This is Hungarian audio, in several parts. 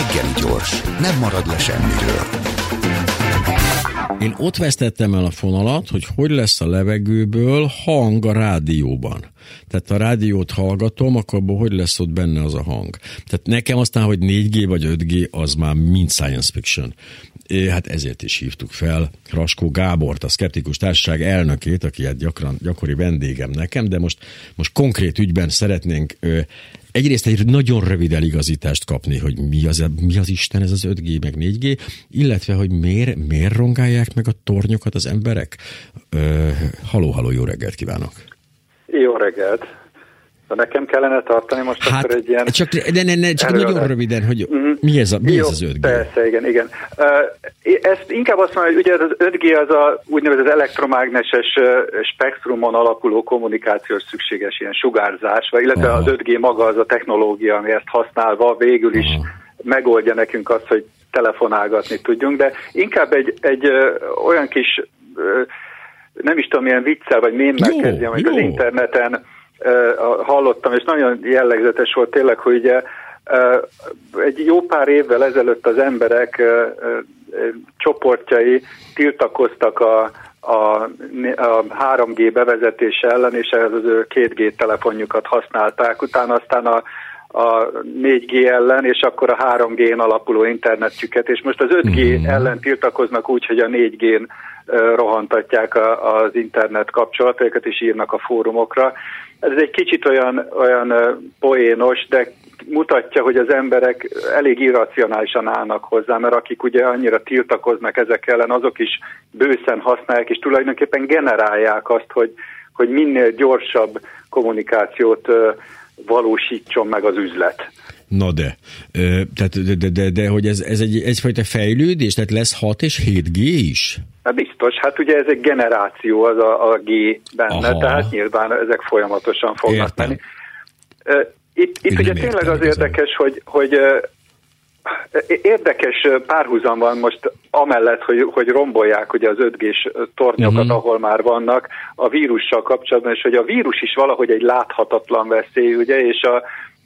Reggeli gyors, nem marad le semmiről. Én ott vesztettem el a fonalat, hogy lesz a levegőből hang a rádióban. Tehát a rádiót hallgatom, akkor abban hogy lesz ott benne az a hang. Tehát nekem aztán, hogy 4G vagy 5G, az már mind science fiction. Hát ezért is hívtuk fel Raskó Gábort, a Szkeptikus Társaság elnökét, aki hát gyakori vendégem nekem, de most konkrét ügyben szeretnénk egyrészt egy nagyon rövid eligazítást kapni, hogy mi az Isten ez az 5G meg 4G, illetve, hogy miért rongálják meg a tornyokat az emberek? Haló, jó reggelt kívánok! Jó reggelt! De nekem kellene tartani most akkor egy ilyen... Csak nagyon röviden, hogy mi ez az 5G? Persze, igen. Ezt inkább azt mondom, hogy ugye az 5G az a úgynevezett elektromágneses spektrumon alakuló kommunikációs szükséges ilyen sugárzás, illetve az 5G maga az a technológia, ami ezt használva végül is megoldja nekünk azt, hogy telefonálgatni tudjunk, de inkább egy olyan kis, nem is tudom, ilyen viccel vagy mémmel kezdjem, amit az interneten hallottam, és nagyon jellegzetes volt tényleg, hogy ugye egy jó pár évvel ezelőtt az emberek csoportjai tiltakoztak a 3G bevezetése ellen, és ez az ő 2G telefonjukat használták, utána aztán a 4G ellen, és akkor a 3G-n alapuló internetjüket, és most az 5G ellen tiltakoznak úgy, hogy a 4G-n rohantatják az internet kapcsolatokat, és írnak a fórumokra. Ez egy kicsit olyan poénos, de mutatja, hogy az emberek elég irracionálisan állnak hozzá, mert akik ugye annyira tiltakoznak ezek ellen, azok is bőszen használják, és tulajdonképpen generálják azt, hogy minél gyorsabb kommunikációt valósítson meg az üzlet. Na de, tehát hogy ez egyfajta fejlődés, tehát lesz 6 és 7G is? Na biztos, hát ugye ez egy generáció, az a G benne, tehát nyilván ezek folyamatosan fognak menni. Itt ugye tényleg az érdekes, hogy érdekes párhuzam van most amellett, hogy rombolják ugye az 5G-s tornyokat, ahol már vannak a vírussal kapcsolatban, és hogy a vírus is valahogy egy láthatatlan veszély, ugye, és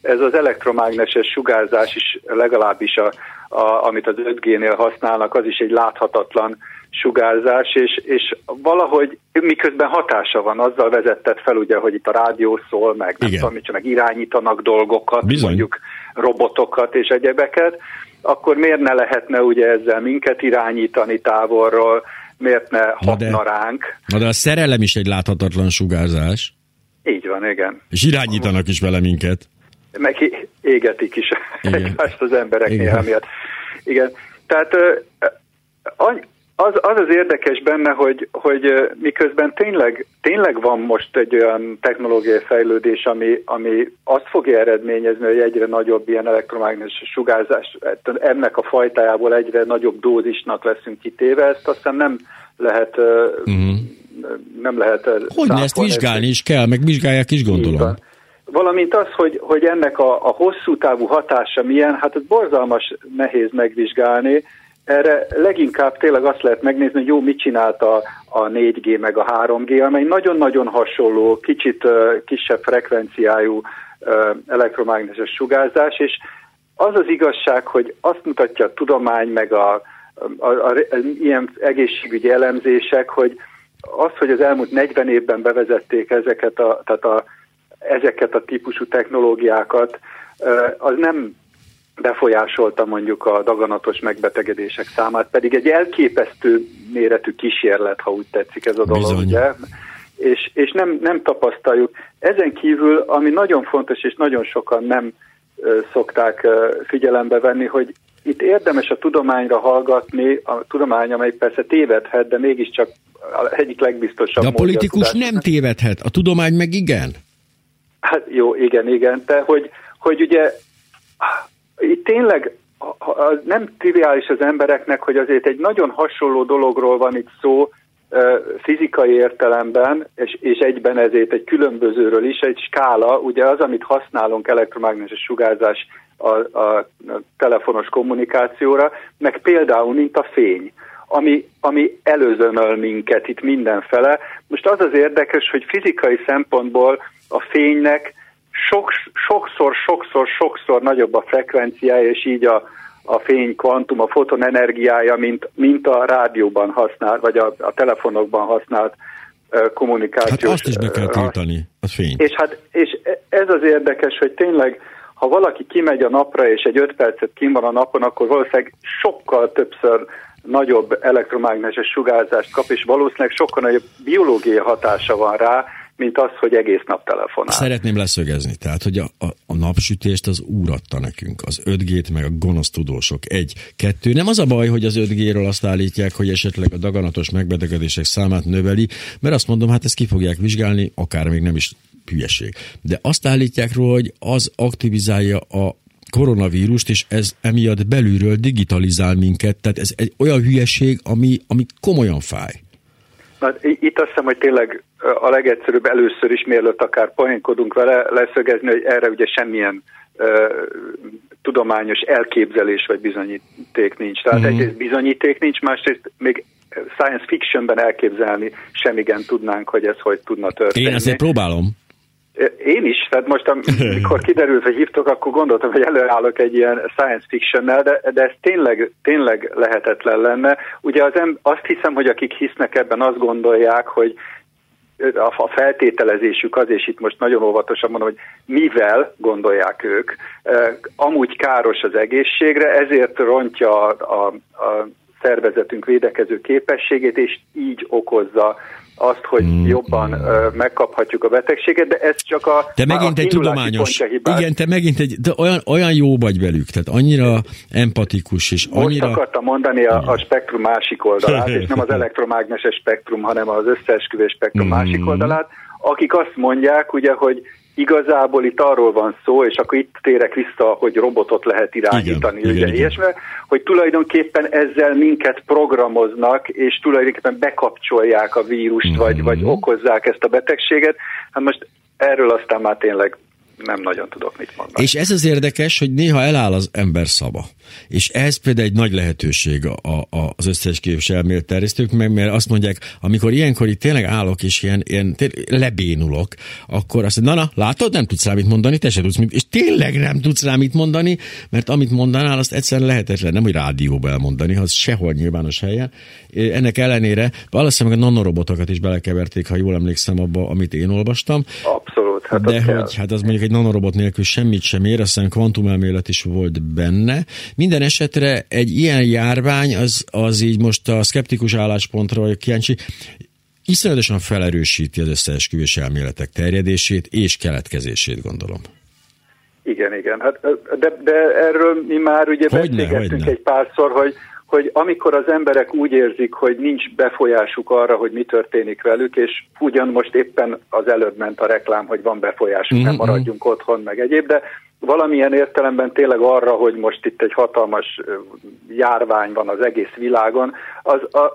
ez az elektromágneses sugárzás is, legalábbis amit az 5G-nél használnak, az is egy láthatatlan sugárzás, és valahogy miközben hatása van, azzal vezetett fel ugye, hogy itt a rádió szól, meg nem tudom, meg irányítanak dolgokat, bizony, mondjuk robotokat és egyebeket, akkor miért ne lehetne ugye ezzel minket irányítani távolról, miért ne hatna ránk? Na de a szerelem is egy láthatatlan sugárzás. Így van, igen. És irányítanak is vele minket. Meg égetik is egymást az emberek néha miatt. Igen, tehát az érdekes benne, hogy miközben tényleg van most egy olyan technológiai fejlődés, ami azt fogja eredményezni, hogy egyre nagyobb ilyen elektromágneses sugárzás, ennek a fajtájából egyre nagyobb dózisnak leszünk kitéve, ezt aztán nem lehet Hogyne, ezt vizsgálni is kell, meg vizsgálják is, gondolom. Valamint az, hogy ennek a hosszú távú hatása milyen, hát ez borzalmas nehéz megvizsgálni. Erre leginkább tényleg azt lehet megnézni, hogy jó, mit csinált a 4G meg a 3G, amely nagyon-nagyon hasonló, kicsit kisebb frekvenciájú elektromágneses sugárzás, és az az igazság, hogy azt mutatja a tudomány meg a ilyen egészségügyi elemzések, hogy az, hogy az elmúlt 40 évben bevezették ezeket a típusú technológiákat, az nem befolyásolta mondjuk a daganatos megbetegedések számát, pedig egy elképesztő méretű kísérlet, ha úgy tetszik ez a dolog, ugye? És nem tapasztaljuk. Ezen kívül, ami nagyon fontos, és nagyon sokan nem szokták figyelembe venni, hogy itt érdemes a tudományra hallgatni, a tudomány, amely persze tévedhet, de mégiscsak egyik legbiztosabb. De a politikus nem tévedhet, a tudomány meg igen. Hát jó, igen, de hogy ugye itt tényleg nem triviális az embereknek, hogy azért egy nagyon hasonló dologról van itt szó fizikai értelemben, és egyben ezért egy különbözőről is, egy skála, ugye az, amit használunk elektromágneses sugárzás a telefonos kommunikációra, meg például mint a fény, ami előzönöl minket itt mindenfele. Most az az érdekes, hogy fizikai szempontból a fénynek sokszor nagyobb a frekvenciája, és így a, a fény kvantum, a foton energiája, mint a rádióban használt, vagy a telefonokban használt kommunikációs. Hát azt is be kell tiltani, a fény. És ez az érdekes, hogy tényleg, ha valaki kimegy a napra, és egy 5 percet kim van a napon, akkor valószínűleg sokkal többször nagyobb elektromágneses sugárzást kap, és valószínűleg sokkal nagyobb biológiai hatása van rá, mint az, hogy egész nap telefonál. Szeretném leszögezni, tehát, hogy a napsütést az Úr adta nekünk, az 5G-t, meg a gonosz tudósok. 1, 2. Nem az a baj, hogy az 5G-ről azt állítják, hogy esetleg a daganatos megbetegedések számát növeli, mert azt mondom, hát ezt ki fogják vizsgálni, akár még nem is hülyeség. De azt állítják róla, hogy az aktivizálja a koronavírust, és ez emiatt belülről digitalizál minket, tehát ez egy olyan hülyeség, ami komolyan fáj. Na, itt azt hiszem, hogy tényleg a legegyszerűbb először is, mielőtt akár poénkodunk vele, leszögezni, hogy erre ugye semmilyen tudományos elképzelés vagy bizonyíték nincs. Tehát egyrészt bizonyíték nincs, másrészt még science fictionben elképzelni sem igen tudnánk, hogy ez hogy tudna történni. Én azért próbálom. Én is, tehát most amikor kiderült, hogy hívtok, akkor gondoltam, hogy előállok egy ilyen science fictionnel, de ez tényleg lehetetlen lenne. Ugye azt hiszem, hogy akik hisznek ebben, azt gondolják, hogy a feltételezésük az, és itt most nagyon óvatosan mondom, hogy mivel gondolják ők, amúgy káros az egészségre, ezért rontja a szervezetünk védekező képességét, és így okozza azt, hogy jobban megkaphatjuk a betegséget, de ez csak a te megint egy tudományos. Igen, te megint egy, de olyan jó vagy velük, tehát annyira empatikus, és annyira... Most akartam mondani a spektrum másik oldalát, és nem az elektromágneses spektrum, hanem az összeesküvés spektrum másik oldalát, akik azt mondják, ugye, hogy igazából itt arról van szó, és akkor itt térek vissza, hogy robotot lehet irányítani, ugye ilyesmire, hogy tulajdonképpen ezzel minket programoznak, és tulajdonképpen bekapcsolják a vírust, vagy okozzák ezt a betegséget. Hát most erről aztán már tényleg nem nagyon tudok mit mondani. És ez az érdekes, hogy néha eláll az ember szava. És ez például egy nagy lehetőség az összeesküvés elmélet terjesztők, mert azt mondják, amikor ilyenkor itt tényleg állok és ilyen lebénulok, akkor azt mondja, na, látod, nem tudsz rá mit mondani, te se tudsz mit, és tényleg nem tudsz rá mit mondani, mert amit mondanál, azt egyszerűen lehetetlen, nem hogy rádióba elmondani, az sehol nyilvános helyen. Ennek ellenére valószínűleg a nanorobotokat is belekeverték, ha jól emlékszem abba, amit én olvastam. Abszolút. Hát de hogy, hát az mondjuk egy nanorobot nélkül semmit sem ér, aztán kvantumelmélet is volt benne. Minden esetre egy ilyen járvány, az így most a szkeptikus álláspontra vagyok kíváncsi, iszonyatosan felerősíti az összeesküvés elméletek terjedését és keletkezését, gondolom. Igen. Hát, de erről mi már ugye beszélgettünk egy párszor, hogy amikor az emberek úgy érzik, hogy nincs befolyásuk arra, hogy mi történik velük, és ugyan most éppen az előbb ment a reklám, hogy van befolyásuk, nem maradjunk otthon, meg egyéb, de valamilyen értelemben tényleg arra, hogy most itt egy hatalmas járvány van az egész világon,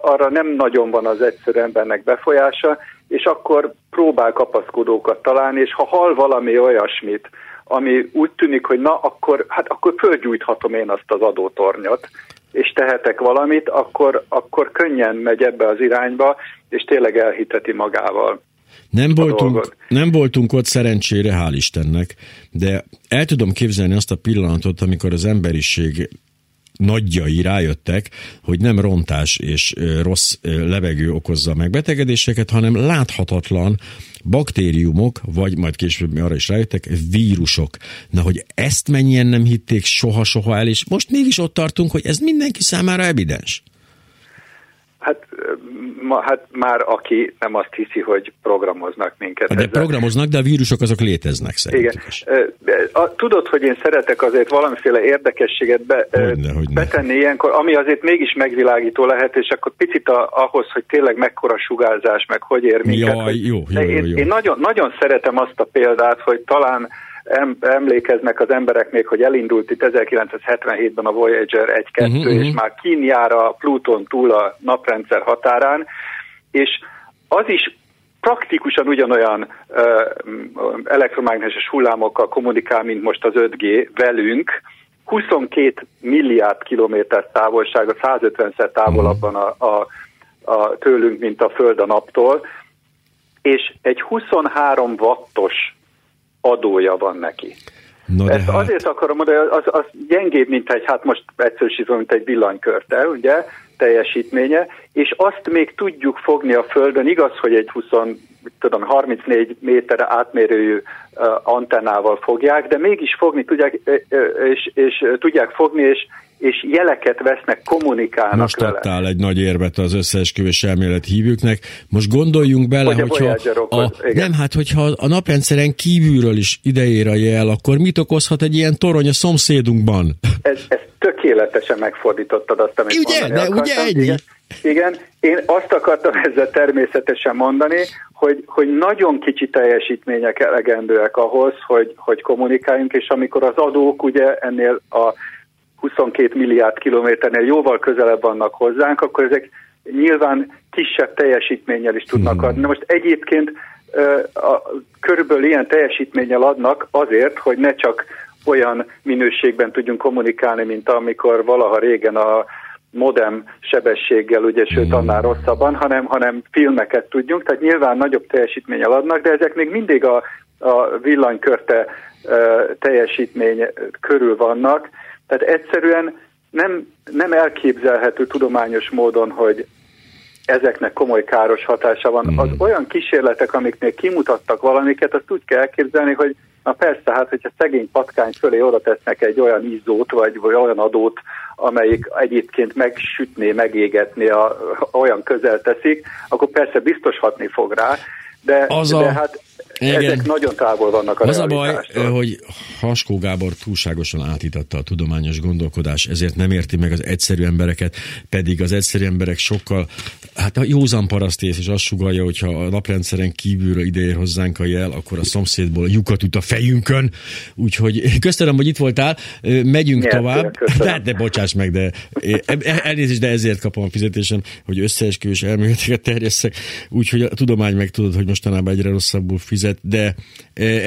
arra nem nagyon van az egyszerű embernek befolyása, és akkor próbál kapaszkodókat találni, és ha hall valami olyasmit, ami úgy tűnik, hogy na, akkor fölgyújthatom én azt az adótornyot, és tehetek valamit, akkor könnyen megy ebbe az irányba, és tényleg elhiteti magával. Nem voltunk ott szerencsére, hál' Istennek, de el tudom képzelni azt a pillanatot, amikor az emberiség nagyjai rájöttek, hogy nem rontás és rossz levegő okozza megbetegedéseket, hanem láthatatlan baktériumok, vagy majd később arra is rájöttek, vírusok. Na, hogy ezt mennyien nem hitték soha el, és most mégis ott tartunk, hogy ez mindenki számára evidens. Hát már aki nem azt hiszi, hogy programoznak minket. De ezzel. Programoznak, de a vírusok azok léteznek szerintem. Igen. Tudod, hogy én szeretek azért valamiféle érdekességet betenni ilyenkor, ami azért mégis megvilágító lehet, és akkor picit ahhoz, hogy tényleg mekkora sugárzás, meg hogy ér minket. Jaj, jó. Én nagyon, nagyon szeretem azt a példát, hogy talán emlékeznek az emberek még, hogy elindult itt 1977-ben a Voyager 1-2, és már kín jár a Pluton túl a naprendszer határán, és az is praktikusan ugyanolyan elektromágneses hullámokkal kommunikál, mint most az 5G velünk, 22 milliárd kilométer távolsága, 150-szer távolabban a tőlünk, mint a Föld a naptól, és egy 23 wattos adója van neki. Ezt hát... azért akarom mondani, az gyengébb, mint egy, hát most egyszerűsítve, mint egy villanykörte, ugye, teljesítménye, és azt még tudjuk fogni a Földön, igaz, hogy egy 34 méterre átmérőjű antennával fogják, de mégis fogni tudják, és tudják fogni, és jeleket vesznek, kommunikálnak. Most adtál vele egy nagy érvet az összeesküvés elmélet hívőknek. Most gondoljunk bele, hogyha a naprendszeren kívülről is ide ér a jel, akkor mit okozhat egy ilyen torony a szomszédunkban? Ez tökéletesen megfordítottad azt, amit ugye ennyi? Igen, én azt akartam ezzel természetesen mondani, hogy nagyon kicsi teljesítmények elegendőek ahhoz, hogy kommunikáljunk, és amikor az adók ugye ennél a 22 milliárd kilométernél jóval közelebb vannak hozzánk, akkor ezek nyilván kisebb teljesítménnyel is tudnak adni. Most egyébként körülbelül ilyen teljesítménnyel adnak azért, hogy ne csak olyan minőségben tudjunk kommunikálni, mint amikor valaha régen a modem sebességgel, ugye, sőt annál rosszabban, hanem filmeket tudjunk, tehát nyilván nagyobb teljesítménnyel adnak, de ezek még mindig a villanykörte teljesítmény körül vannak. Tehát egyszerűen nem elképzelhető tudományos módon, hogy ezeknek komoly káros hatása van. Az olyan kísérletek, amiknél kimutattak valamiket, azt úgy kell elképzelni, hogy na persze, hát hogyha szegény patkány fölé oda tesznek egy olyan izzót, vagy olyan adót, amelyik egyébként megsütné, megégetné, olyan közel teszik, akkor persze biztos hatni fog rá, de hát... Igen. Ezek nagyon távol vannak a realitástól. Az a baj, hogy Raskó Gábor túlságosan átítatta a tudományos gondolkodás, ezért nem érti meg az egyszerű embereket, pedig az egyszerű emberek sokkal, hát a józan parasztész is azt sugallja, hogyha a naprendszeren kívülről ide ér hozzánk a jel, akkor a szomszédból lyukat üt a fejünkön, úgyhogy köszönöm, hogy itt voltál, megyünk tovább, de bocsáss meg, de elnézést, de ezért kapom a fizetésem, hogy összeesküvés elméleteket terjesszek, úgyhogy a tudomány meg tudod, hogy mostanában egyre rosszabbul fizet, de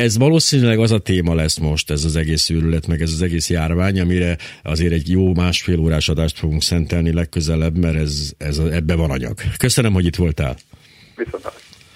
ez valószínűleg az a téma lesz most, ez az egész őrület, meg ez az egész járvány, amire azért egy jó másfél órás adást fogunk szentelni legközelebb, mert ebbe van anyag. Köszönöm, hogy itt voltál. Viszont.